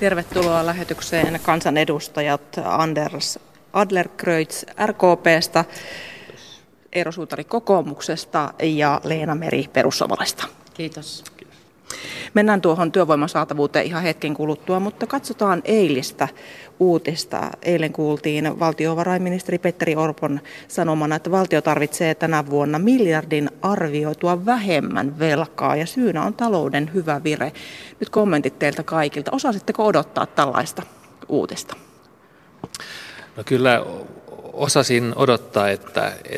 Tervetuloa lähetykseen kansanedustajat Anders Adlercreutz RKP:stä, Eero Suutari kokoomuksesta ja Leena Meri perussuomalaista. Kiitos. Mennään tuohon työvoiman saatavuuteen ihan hetken kuluttua, mutta katsotaan eilistä uutista. Eilen kuultiin valtiovarainministeri Petteri Orpon sanomana, että valtio tarvitsee tänä vuonna miljardin arvioitua vähemmän velkaa ja syynä on talouden hyvä vire. Nyt kommentit teiltä kaikilta. Osasitteko odottaa tällaista uutista? No kyllä osasin odottaa,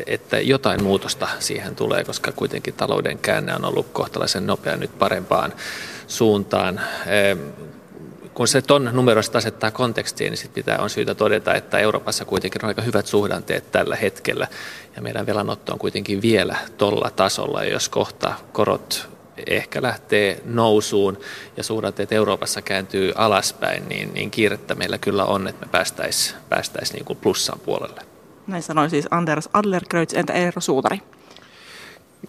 että jotain muutosta siihen tulee, koska kuitenkin talouden käänne on ollut kohtalaisen nopea nyt parempaan suuntaan. Kun se ton numeroista asettaa kontekstiin, niin sit on syytä todeta, että Euroopassa kuitenkin on aika hyvät suhdanteet tällä hetkellä. Ja meidän velanotto on kuitenkin vielä tolla tasolla, ja jos kohta korot ehkä lähtee nousuun ja suhdanteet Euroopassa kääntyy alaspäin, niin kiirettä meillä kyllä on, että me päästäisiin niin kuin plussan puolelle. Näin sanoi siis Anders Adlercreutz, entä Eero Suutari?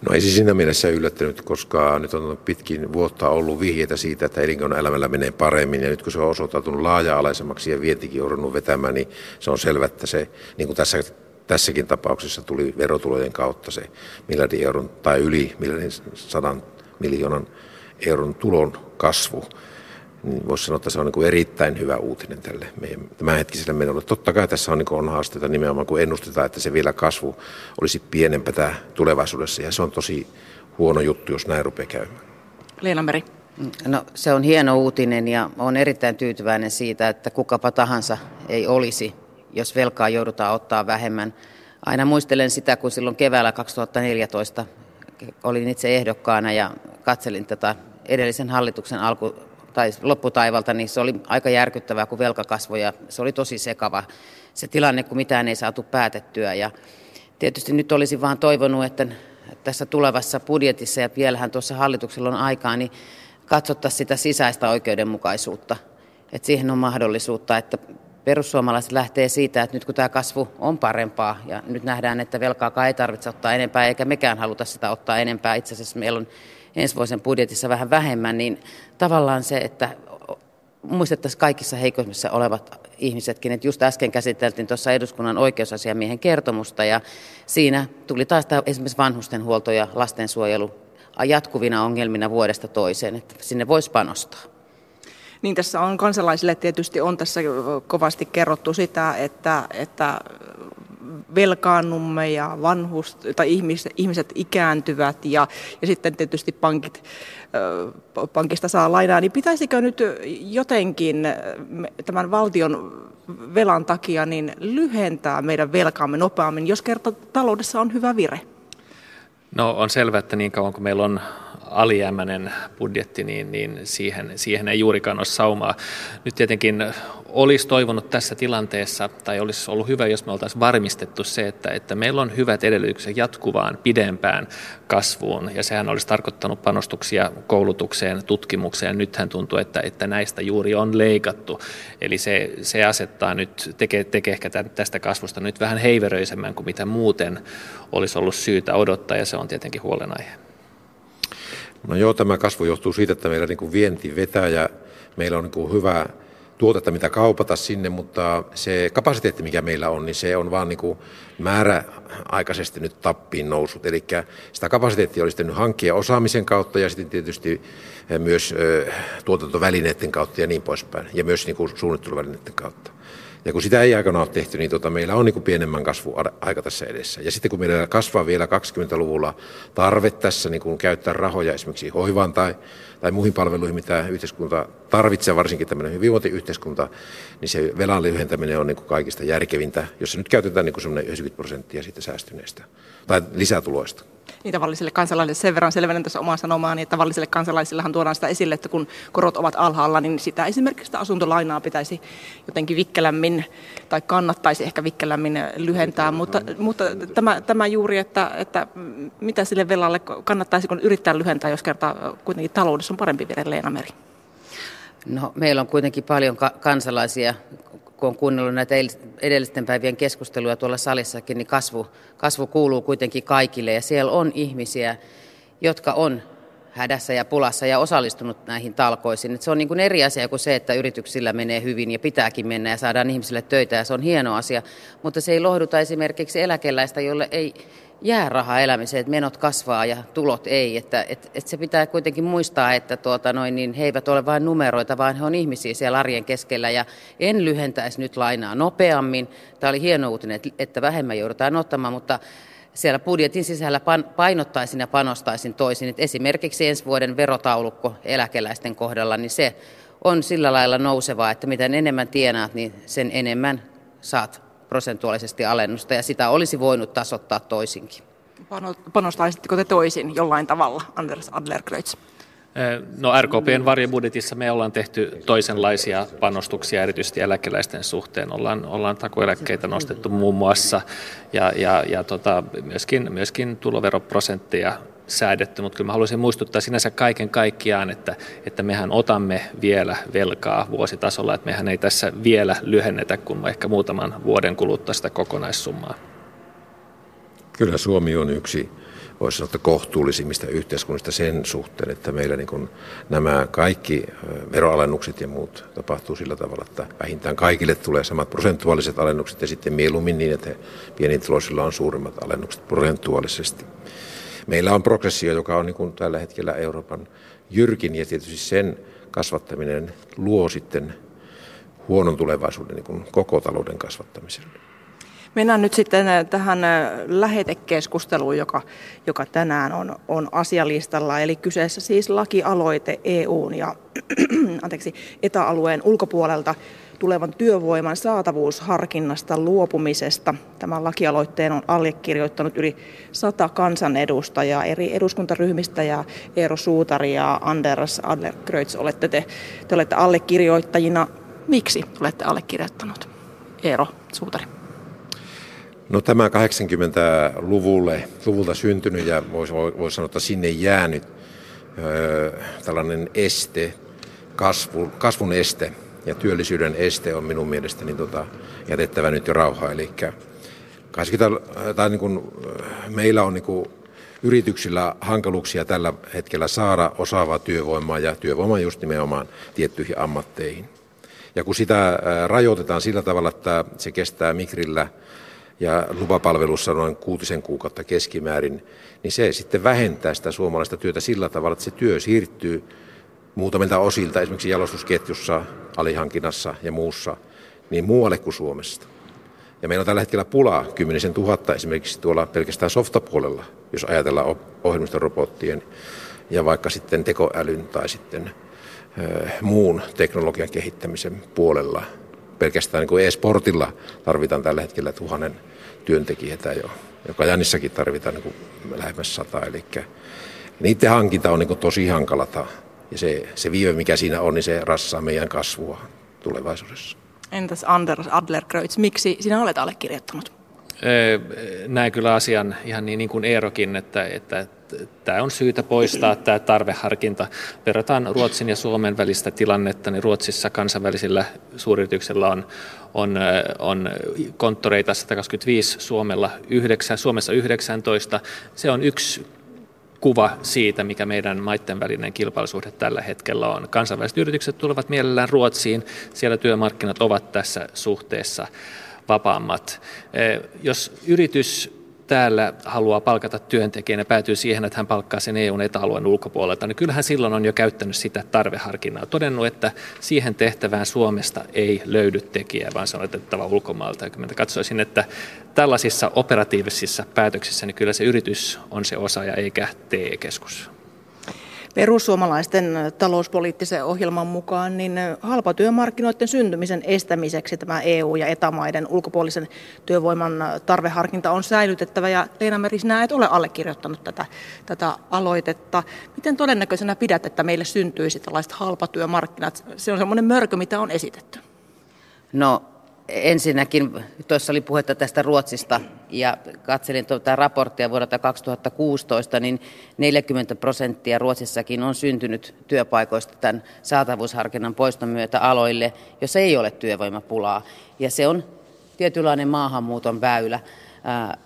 No ei siis siinä mielessä yllättänyt, koska nyt on pitkin vuotta ollut vihjeitä siitä, että elinkeinoelämällä menee paremmin. Ja nyt kun se on osoittautunut laaja-alaisemmaksi ja vientikin on ruvennut vetämään, niin se on selvä, että se, niin kuin tässäkin tapauksessa tuli verotulojen kautta se miljardin euron tai yli miljardin 100 miljoonan euron tulon kasvu, niin voisi sanoa, että se on niin kuin erittäin hyvä uutinen tälle meidän tämänhetkiselle menolle. Totta kai tässä on haasteita nimenomaan, kun ennustetaan, että se vielä kasvu olisi pienempää tulevaisuudessa, ja se on tosi huono juttu, jos näin rupeaa käymään. Leena Meri. No, se on hieno uutinen, ja olen erittäin tyytyväinen siitä, että kukapa tahansa ei olisi, jos velkaa joudutaan ottaa vähemmän. Aina muistelen sitä, kun silloin keväällä 2014 olin itse ehdokkaana ja katselin tätä edellisen hallituksen lopputaivalta, niin se oli aika järkyttävää, kun velka kasvoi ja se oli tosi sekava se tilanne, kun mitään ei saatu päätettyä. Ja tietysti nyt olisin vaan toivonut, että tässä tulevassa budjetissa ja vielähän tuossa hallituksella on aikaa, niin katsottaisiin sitä sisäistä oikeudenmukaisuutta, että siihen on mahdollisuutta, että perussuomalaiset lähtee siitä, että nyt kun tämä kasvu on parempaa ja nyt nähdään, että velkaakaan ei tarvitse ottaa enempää eikä mekään haluta sitä ottaa enempää. Itse asiassa meillä on ensi vuosien budjetissa vähän vähemmän, niin tavallaan se, että muistettaisiin kaikissa heikoimmissa olevat ihmisetkin. Että just äsken käsiteltiin tuossa eduskunnan oikeusasiamiehen kertomusta ja siinä tuli taas esimerkiksi vanhustenhuolto ja lastensuojelu jatkuvina ongelmina vuodesta toiseen, että sinne voisi panostaa. Niin tässä on kansalaisille tietysti on tässä kovasti kerrottu sitä, että velkaannumme ja ihmiset ikääntyvät ja sitten tietysti pankista saa lainaa, niin pitäisikö nyt jotenkin tämän valtion velan takia niin lyhentää meidän velkaamme nopeammin, jos kerta taloudessa on hyvä vire? No on selvää, että niin kauan kuin meillä on alijäämäinen budjetti, niin siihen ei juurikaan ole saumaa. Nyt tietenkin olisi toivonut tässä tilanteessa, tai olisi ollut hyvä, jos me oltaisiin varmistettu se, että meillä on hyvät edellytykset jatkuvaan, pidempään kasvuun, ja sehän olisi tarkoittanut panostuksia koulutukseen, tutkimukseen. Nythän tuntuu, että näistä juuri on leikattu, eli se asettaa nyt, tekee ehkä tästä kasvusta nyt vähän heiveröisemmän kuin mitä muuten olisi ollut syytä odottaa, ja se on tietenkin huolenaihe. No joo, tämä kasvu johtuu siitä, että meillä niin kuin vienti vetää ja meillä on niin kuin hyvä tuotetta, mitä kaupata sinne, mutta se kapasiteetti, mikä meillä on, niin se on vaan niin kuin määräaikaisesti nyt tappiin noussut. Eli sitä kapasiteettia olisi tehnyt hankkia osaamisen kautta ja sitten tietysti myös tuotantovälineiden kautta ja niin poispäin. Ja myös niin kuin suunnitteluvälineiden kautta. Ja kun sitä ei aikanaan ole tehty, niin meillä on niin kuin pienemmän kasvuaika tässä edessä. Ja sitten kun meillä kasvaa vielä 20-luvulla tarve tässä niin kuin käyttää rahoja esimerkiksi hoivaan tai muihin palveluihin, mitä yhteiskunta tarvitsee, varsinkin tämmöinen hyvinvointiyhteiskunta, niin se velan lyhentäminen on niin kuin kaikista järkevintä, jossa nyt käytetään niin kuin semmoinen 90% siitä säästyneestä tai lisätuloista. Niin tavallisille kansalaisille sen verran selvennän tässä omaa sanomaa, niin tavallisille kansalaisillehan tuodaan sitä esille, että kun korot ovat alhaalla, niin sitä esimerkiksi sitä asuntolainaa pitäisi jotenkin vikkelämmin, tai kannattaisi ehkä vikkelämmin lyhentää, mutta tämä juuri, että mitä sille velalle kannattaisi, kun yrittää lyhentää, jos kertaa kuitenkin taloudessa on parempi vielä, Leena Meri? No meillä on kuitenkin paljon kansalaisia, kun on kuunnellut näitä edellisten päivien keskusteluja tuolla salissakin, niin kasvu kuuluu kuitenkin kaikille. Ja siellä on ihmisiä, jotka on hädässä ja pulassa ja osallistunut näihin talkoisiin. Et se on niin kuin eri asia kuin se, että yrityksillä menee hyvin ja pitääkin mennä ja saadaan ihmisille töitä ja se on hieno asia. Mutta se ei lohduta esimerkiksi eläkeläistä, jolle ei jää rahaa elämiseen, että menot kasvaa ja tulot ei. Että se pitää kuitenkin muistaa, että he eivät ole vain numeroita, vaan he on ihmisiä siellä arjen keskellä. Ja en lyhentäisi nyt lainaa nopeammin. Tämä oli hieno uutinen, että vähemmän joudutaan ottamaan, mutta siellä budjetin sisällä painottaisin ja panostaisin toisin. Että esimerkiksi ensi vuoden verotaulukko eläkeläisten kohdalla, niin se on sillä lailla nousevaa, että mitä enemmän tienaat, niin sen enemmän saat prosentuaalisesti alennusta, ja sitä olisi voinut tasoittaa toisinkin. Panostaisitteko te toisin jollain tavalla, Anders Adlercreutz? No RKPn varjobudjetissa me ollaan tehty toisenlaisia panostuksia, erityisesti eläkeläisten suhteen. Ollaan takueläkkeitä nostettu muun muassa, ja myöskin tuloveroprosentteja säädetty, mutta kyllä mä haluaisin muistuttaa sinänsä kaiken kaikkiaan, että mehän otamme vielä velkaa vuositasolla, että mehän ei tässä vielä lyhennetä, kun ehkä muutaman vuoden kuluttaa sitä kokonaissummaa. Kyllä Suomi on yksi, voisi sanoa, kohtuullisimmista yhteiskunnista sen suhteen, että meillä niin kuin nämä kaikki veroalennukset ja muut tapahtuu sillä tavalla, että vähintään kaikille tulee samat prosentuaaliset alennukset ja sitten mieluummin niin, että pienituloisilla on suurimmat alennukset prosentuaalisesti. Meillä on progressio, joka on niin kuin tällä hetkellä Euroopan jyrkin, ja tietysti sen kasvattaminen luo sitten huonon tulevaisuuden niin kuin koko talouden kasvattamiselle. Mennään nyt sitten tähän lähetekeskusteluun, joka tänään on asialistalla. Eli kyseessä siis lakialoite EU:n ja etäalueen ulkopuolelta tulevan työvoiman saatavuusharkinnasta luopumisesta. Tämän lakialoitteen on allekirjoittanut yli 100 kansanedustajaa eri eduskuntaryhmistä, ja Eero Suutari ja Anders Adlercreutz, te olette allekirjoittajina. Miksi olette allekirjoittanut, Eero Suutari? No, tämä 80-luvulta syntynyt ja voi sanoa, että sinne jäänyt tällainen este, kasvun este ja työllisyyden este on minun mielestäni jätettävä nyt jo rauhaa. Eli meillä on yrityksillä hankaluuksia tällä hetkellä saada osaavaa työvoimaa ja työvoimaa just nimenomaan tiettyihin ammatteihin. Ja kun sitä rajoitetaan sillä tavalla, että se kestää mikrillä ja lupapalvelussa noin 6 kuukautta keskimäärin, niin se sitten vähentää sitä suomalaista työtä sillä tavalla, että se työ siirtyy muutamilta osilta, esimerkiksi jalostusketjussa, alihankinnassa ja muussa, niin muualle kuin Suomesta. Ja meillä on tällä hetkellä pulaa 10 000 esimerkiksi tuolla pelkästään softapuolella, jos ajatellaan ohjelmistorobottien ja vaikka sitten tekoälyn tai sitten muun teknologian kehittämisen puolella. Pelkästään niin e-sportilla tarvitaan tällä hetkellä 1000 työntekijätä jo, joka Jannissakin tarvitaan niin lähemmäs 100. Eli niiden hankinta on niin tosi hankalata. Ja se viive, mikä siinä on, niin se rassaa meidän kasvua tulevaisuudessa. Entäs Anders Adlercreutz, miksi sinä olet allekirjoittanut? Näen kyllä asian ihan niin kuin Eerokin, että tämä on syytä poistaa tämä tarveharkinta. Verrataan Ruotsin ja Suomen välistä tilannetta, niin Ruotsissa kansainvälisillä suuryrityksillä on konttoreita 125, Suomella 9, Suomessa 19. Se on yksi kuva siitä, mikä meidän maiden välinen kilpailusuhde tällä hetkellä on. Kansainväliset yritykset tulevat mielellään Ruotsiin, siellä työmarkkinat ovat tässä suhteessa vapaammat. Jos yritys täällä haluaa palkata työntekijän ja päätyy siihen, että hän palkkaa sen EU:n etäalueen ulkopuolelta, niin kyllähän silloin on jo käyttänyt sitä tarveharkinnaa. Todennut, että siihen tehtävään Suomesta ei löydy tekijää, vaan se on otettava ulkomaalta. Ja katsoisin, että tällaisissa operatiivisissa päätöksissä niin kyllä se yritys on se osaaja eikä TE-keskus. Perussuomalaisten talouspoliittisen ohjelman mukaan niin halpatyömarkkinoiden syntymisen estämiseksi tämä EU- ja etamaiden ulkopuolisen työvoiman tarveharkinta on säilytettävä. Ja Leena Meri, sinä et ole allekirjoittanut tätä aloitetta. Miten todennäköisenä pidät, että meille syntyisi tällaiset halpatyömarkkinat? Se on semmoinen mörkö, mitä on esitetty. No, ensinnäkin tuossa oli puhetta tästä Ruotsista ja katselin tuota raporttia vuodelta 2016, niin 40% Ruotsissakin on syntynyt työpaikoista tämän saatavuusharkinnan poiston myötä aloille, jos ei ole työvoimapulaa. Ja se on tietynlainen maahanmuuton väylä.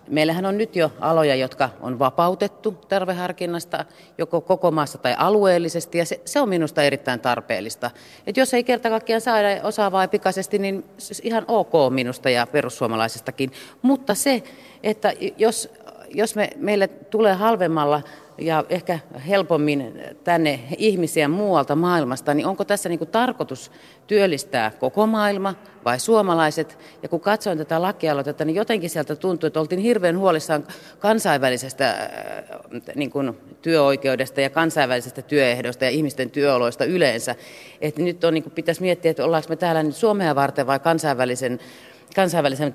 Meillähän on nyt jo aloja, jotka on vapautettu tarveharkinnasta joko koko maassa tai alueellisesti, ja se on minusta erittäin tarpeellista. Et jos ei kerta kaikkiaan saada osaavaa pikaisesti, niin ihan ok minusta ja perussuomalaisistakin. Mutta se, että jos meille tulee halvemmalla ja ehkä helpommin tänne ihmisiä muualta maailmasta, niin onko tässä niin kuin tarkoitus työllistää koko maailma vai suomalaiset? Ja kun katsoin tätä lakialoitetta, niin jotenkin sieltä tuntui, että oltiin hirveän huolissaan kansainvälisestä niin kuin työoikeudesta ja kansainvälisestä työehdosta ja ihmisten työoloista yleensä. Että nyt on, niin kuin pitäisi miettiä, että ollaanko me täällä nyt Suomea varten vai kansainvälisen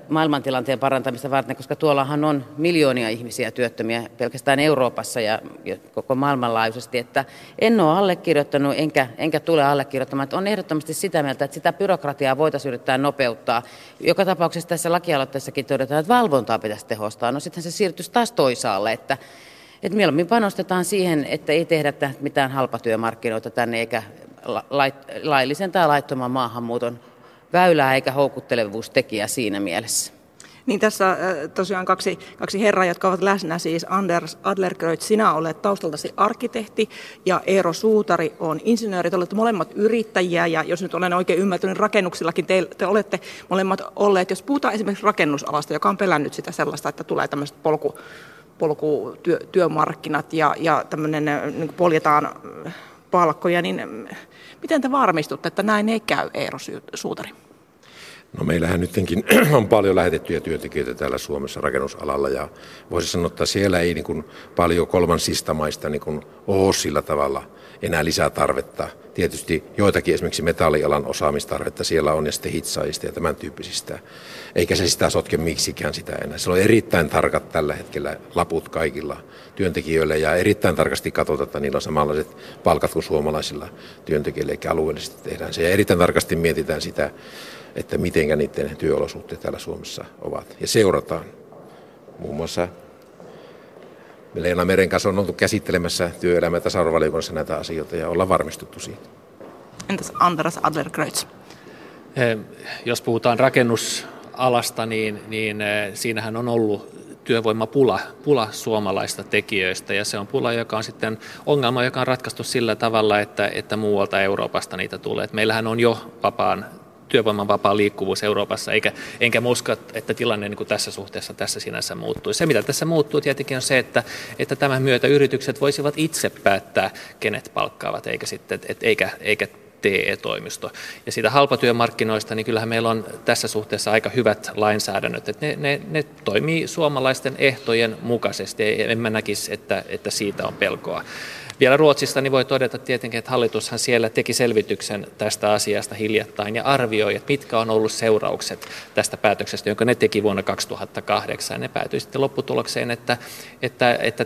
maailmantilanteen parantamista varten, koska tuollahan on miljoonia ihmisiä työttömiä pelkästään Euroopassa ja koko maailmanlaajuisesti, että en ole allekirjoittanut enkä tule allekirjoittamaan. Että on ehdottomasti sitä mieltä, että sitä byrokratiaa voitaisiin yrittää nopeuttaa. Joka tapauksessa tässä lakialoitteessakin todetaan, että valvontaa pitäisi tehostaa. No sitten se siirtyisi taas toisaalle, että mieluummin panostetaan siihen, että ei tehdä mitään halpatyömarkkinoita tänne eikä laillisen tai laittoman maahanmuuton väylää eikä houkuttelevuustekijä siinä mielessä. Niin tässä tosiaan kaksi herraa, jotka ovat läsnä, siis Anders Adlercreutz, sinä olet taustaltasi arkkitehti ja Eero Suutari on insinööri. Te olette molemmat yrittäjiä ja jos nyt olen oikein ymmärtänyt, rakennuksillakin te olette molemmat olleet. Jos puhutaan esimerkiksi rakennusalasta, joka on pelännyt sitä sellaista, että tulee tämmöiset polkutyömarkkinat ja tämmöinen niin poljetaan palkkoja, niin miten te varmistutte, että näin ei käy, Eero Suutari? No meillähän nytkin on paljon lähetettyjä työntekijöitä täällä Suomessa rakennusalalla ja voisi sanoa, että siellä ei niin kuin paljon kolmansista maista niin kuin ole sillä tavalla enää lisää tarvetta. Tietysti joitakin esimerkiksi metallialan osaamistarvetta siellä on ja sitten hitsaajista ja tämän tyyppisistä. Eikä se sitä sotke miksikään sitä enää. Se on erittäin tarkat tällä hetkellä laput kaikilla työntekijöillä ja erittäin tarkasti katsotaan, että niillä on samanlaiset palkat kuin suomalaisilla työntekijöillä eikä alueellisesti tehdään se. Ja erittäin tarkasti mietitään sitä, että miten niiden työolosuhteet täällä Suomessa ovat. Ja seurataan muun muassa Leena Meren kanssa on oltu käsittelemässä työelämä- ja tasa-arvovaliokunnassa näitä asioita ja ollaan varmistuttu siitä. Entäs Anders Adlercreutz? Jos puhutaan rakennusalasta, niin siinähän on ollut työvoimapula suomalaista tekijöistä ja se on pula, joka on sitten ongelma, joka on ratkaistu sillä tavalla, että muualta Euroopasta niitä tulee. Et meillähän on jo työvoiman vapaa liikkuvuus Euroopassa, enkä usko, että tilanne niin kuin tässä suhteessa tässä sinänsä muuttui. Se, mitä tässä muuttuu tietenkin on se, että tämän myötä yritykset voisivat itse päättää, kenet palkkaavat, eikä TE-toimisto. Ja siitä halpatyömarkkinoista, niin kyllähän meillä on tässä suhteessa aika hyvät lainsäädännöt, että ne toimii suomalaisten ehtojen mukaisesti, en mä näkisi, että siitä on pelkoa. Vielä Ruotsista niin voi todeta tietenkin, että hallitushan siellä teki selvityksen tästä asiasta hiljattain ja arvioi, että mitkä on ollut seuraukset tästä päätöksestä, jonka ne teki vuonna 2008. Ne päätyi sitten lopputulokseen, että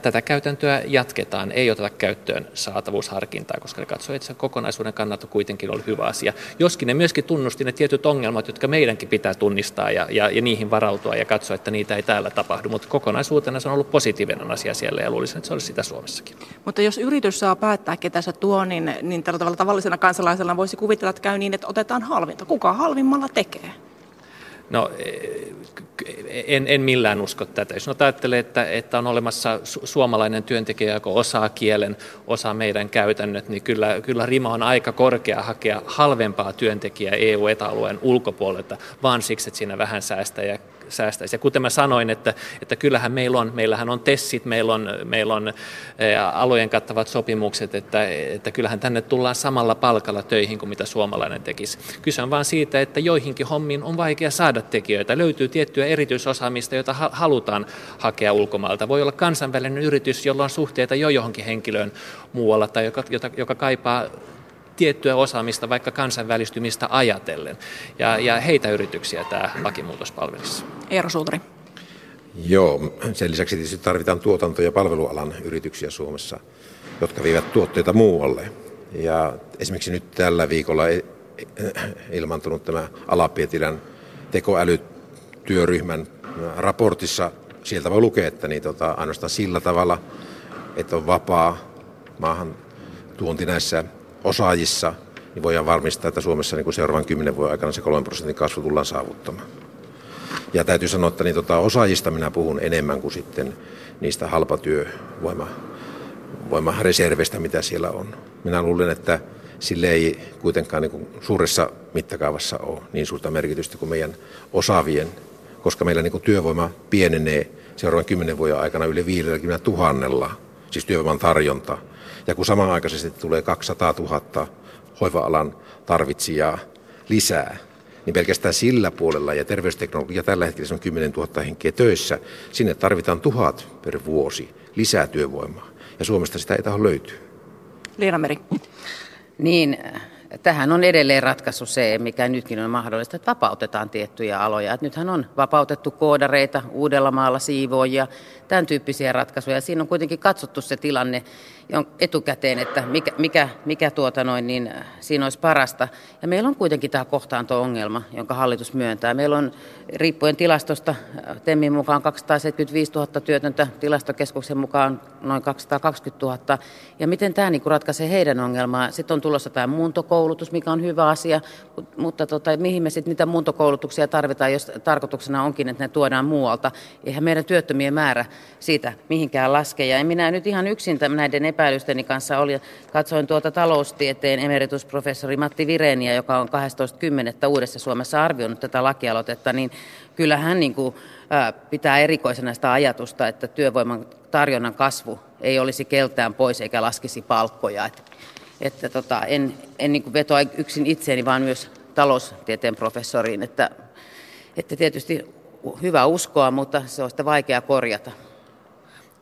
tätä käytäntöä jatketaan, ei oteta käyttöön saatavuusharkintaa, koska ne katsoi, että se kokonaisuuden kannalta kuitenkin oli hyvä asia. Joskin ne myöskin tunnusti ne tietyt ongelmat, jotka meidänkin pitää tunnistaa ja niihin varautua ja katsoa, että niitä ei täällä tapahdu, mutta kokonaisuutena se on ollut positiivinen asia siellä ja luulisin, että se olisi sitä Suomessakin. Mutta jos yritys saa päättää, ketä se tuo, niin tällä tavalla tavallisena kansalaisena voisi kuvitella, että käy niin, että otetaan halvinta. Kuka halvimmalla tekee? No en millään usko tätä. Jos ajattelee, että on olemassa suomalainen työntekijä, joka osaa kielen, osaa meidän käytännöt, niin kyllä rima on aika korkea hakea halvempaa työntekijää EU-etäalueen ulkopuolelta, vaan siksi, että siinä vähän säästäisi. Ja kuten mä sanoin, että kyllähän meillähän on tessit, meillä on alojen kattavat sopimukset, että kyllähän tänne tullaan samalla palkalla töihin kuin mitä suomalainen tekisi. Kyse on vaan siitä, että joihinkin hommiin on vaikea saada tekijöitä. Löytyy tiettyä erityisosaamista, jota halutaan hakea ulkomailta. Voi olla kansainvälinen yritys, jolla on suhteita jo johonkin henkilöön muualla tai joka kaipaa tiettyä osaamista vaikka kansainvälistymistä ajatellen. Ja heitä yrityksiä tämä lakimuutos palvelisi. Eero Suutari. Joo, sen lisäksi tietysti tarvitaan tuotanto- ja palvelualan yrityksiä Suomessa, jotka vievät tuotteita muualle. Ja esimerkiksi nyt tällä viikolla ilmantunut tämä Ala-Pietilän tekoälytyöryhmän raportissa, sieltä voi lukea, että niin, ainoastaan sillä tavalla, että on vapaa maahan tuonti näissä osaajissa, niin voidaan varmistaa, että Suomessa niin kuin seuraavan 10 vuoden aikana se 3% kasvu tullaan saavuttamaan. Ja täytyy sanoa, että niin osaajista minä puhun enemmän kuin sitten niistä halpatyövoimareserveistä, mitä siellä on. Minä luulen, että sille ei kuitenkaan niin suuressa mittakaavassa ole niin suurta merkitystä kuin meidän osaavien, koska meillä niin työvoima pienenee seuraavan 10 vuoden aikana yli 50 000, siis työvoiman tarjonta. Ja kun samanaikaisesti tulee 200 000 hoiva-alan tarvitsijaa lisää, niin pelkästään sillä puolella ja terveysteknologia tällä hetkellä se on 10 000 henkeä töissä. Sinne tarvitaan 1 000 per vuosi lisää työvoimaa ja Suomesta sitä ei tahdo löytyä. Leena Meri. Niin, tähän on edelleen ratkaisu se, mikä nytkin on mahdollista, että vapautetaan tiettyjä aloja. Että nythän on vapautettu koodareita, Uudellamaalla siivoojia, tämän tyyppisiä ratkaisuja. Siinä on kuitenkin katsottu se tilanne etukäteen, että mikä siinä olisi parasta. Ja meillä on kuitenkin tämä kohtaanto-ongelma, jonka hallitus myöntää. Meillä on riippuen tilastosta, TEMin mukaan 275 000 työtöntä, tilastokeskuksen mukaan noin 220 000. Ja miten tämä niin ratkaisee heidän ongelmaa? Sitten on tulossa tämä muuntokoulutus, mikä on hyvä asia, mutta mihin me sitten niitä muuntokoulutuksia tarvitaan, jos tarkoituksena onkin, että ne tuodaan muualta. Eihän meidän työttömien määrä siitä mihinkään laske. Ja en minä nyt ihan yksin näiden epäilysteni kanssa oli. Katsoin taloustieteen emeritusprofessori Matti Vireniä, joka on 12.10. Uudessa Suomessa arvioinut tätä lakialoitetta, niin kyllähän niin kuin pitää erikoisena sitä ajatusta, että työvoiman tarjonnan kasvu ei olisi keltään pois eikä laskisi palkkoja. En niin kuin vetoa yksin itseeni, vaan myös taloustieteen professoriin, että tietysti hyvä uskoa, mutta se on sitä vaikea korjata.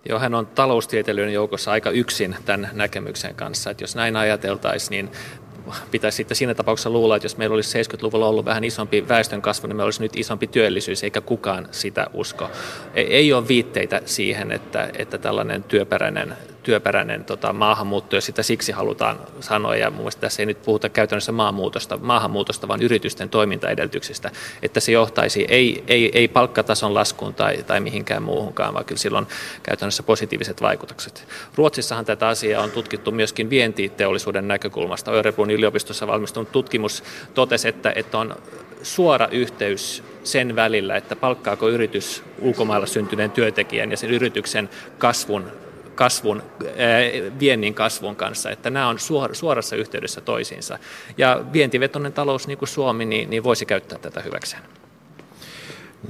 Joo, hän on taloustieteilijöiden joukossa aika yksin tämän näkemyksen kanssa, että jos näin ajateltaisiin, niin pitäisi sitten siinä tapauksessa luulla, että jos meillä olisi 70-luvulla ollut vähän isompi väestönkasvu, niin meillä olisi nyt isompi työllisyys, eikä kukaan sitä usko. Ei ole viitteitä siihen, että tällainen työperäinen maahanmuutto, ja sitä siksi halutaan sanoa, ja mun mielestä tässä ei nyt puhuta käytännössä maahanmuutosta, vaan yritysten toimintaedellytyksistä, että se johtaisi ei palkkatason laskuun tai mihinkään muuhunkaan, vaan kyllä silloin käytännössä positiiviset vaikutukset. Ruotsissahan tätä asiaa on tutkittu myöskin vientiteollisuuden näkökulmasta. Örebron yliopistossa valmistunut tutkimus totesi, että on suora yhteys sen välillä, että palkkaako yritys ulkomailla syntyneen työntekijän ja sen yrityksen viennin kasvun kanssa, että nämä on suorassa yhteydessä toisiinsa. Ja vientivetoinen talous, niin kuin Suomi, niin voisi käyttää tätä hyväkseen.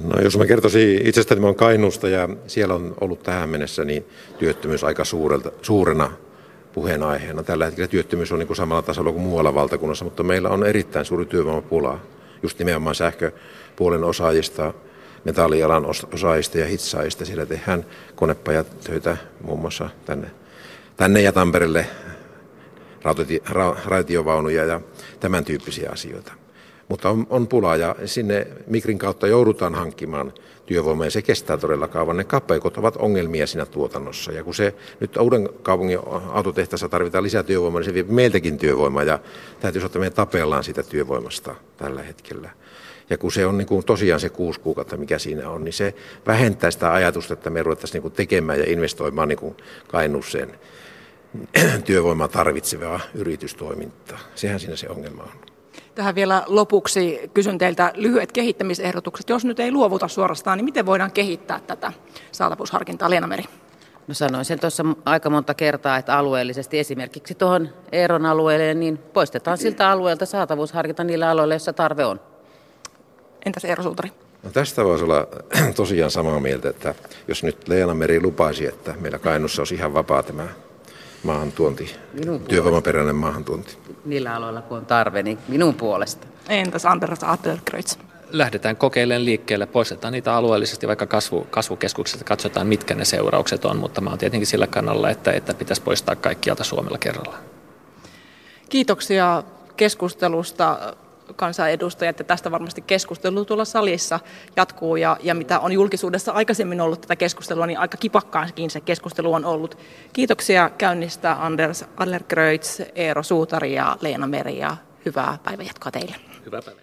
No, jos mä kertoisin itsestäni, mä olen Kainuusta ja siellä on ollut tähän mennessä niin työttömyys aika suurena puheenaiheena. Tällä hetkellä työttömyys on niin kuin samalla tasolla kuin muualla valtakunnassa, mutta meillä on erittäin suuri työvoimapula, just nimenomaan sähköpuolen osaajista, metallialan osaajista ja hitsaajista. Siellä tehdään konepajatöitä muun muassa tänne ja Tampereelle, raitiovaunuja ja tämän tyyppisiä asioita. Mutta on pulaa ja sinne Migrin kautta joudutaan hankkimaan työvoimaa ja se kestää todella kauan. Ne kapeikot ovat ongelmia siinä tuotannossa ja kun se nyt Uudenkaupungin autotehtaassa tarvitaan lisää työvoimaa, niin se vie meiltäkin työvoimaa ja täytyy sanoa, että me tapellaan sitä työvoimasta tällä hetkellä. Ja kun se on niin kuin tosiaan se 6 kuukautta, mikä siinä on, niin se vähentää sitä ajatusta, että me ruvettaisiin niin kuin tekemään ja investoimaan niin kuin Kainuuseen työvoimaa tarvitsevaa yritystoimintaa. Sehän siinä se ongelma on. Tähän vielä lopuksi kysyn teiltä lyhyet kehittämisehdotukset. Jos nyt ei luovuta suorastaan, niin miten voidaan kehittää tätä saatavuusharkintaa? Leena Meri. No, sanoin sen tuossa aika monta kertaa, että alueellisesti esimerkiksi tuohon Eeron alueelle, niin poistetaan siltä alueelta saatavuusharkinta niillä aloilla, joissa tarve on. Entäs Eero Suutari? No, tästä voisi olla tosiaan samaa mieltä, että jos nyt Leena Meri lupaisi, että meillä Kainuussa olisi ihan vapaa tämä maahantuonti, työvoimaperäinen maahantuonti. Niillä aloilla kun on tarve, niin minun puolesta. Entäs Anders Adlercreutz? Lähdetään kokeilemaan liikkeelle, poistetaan niitä alueellisesti vaikka kasvukeskuksesta, katsotaan mitkä ne seuraukset on, mutta mä oon tietenkin sillä kannalla, että pitäisi poistaa kaikkialta Suomella kerrallaan. Kiitoksia keskustelusta. Kansanedustajat, ja tästä varmasti keskustelu tuolla salissa jatkuu, ja mitä on julkisuudessa aikaisemmin ollut tätä keskustelua, niin aika kipakkaankin se keskustelu on ollut. Kiitoksia käynnistä Anders Adlercreutz, Eero Suutari ja Leena Meri, ja hyvää päivänjatkoa teille. Hyvää päivää.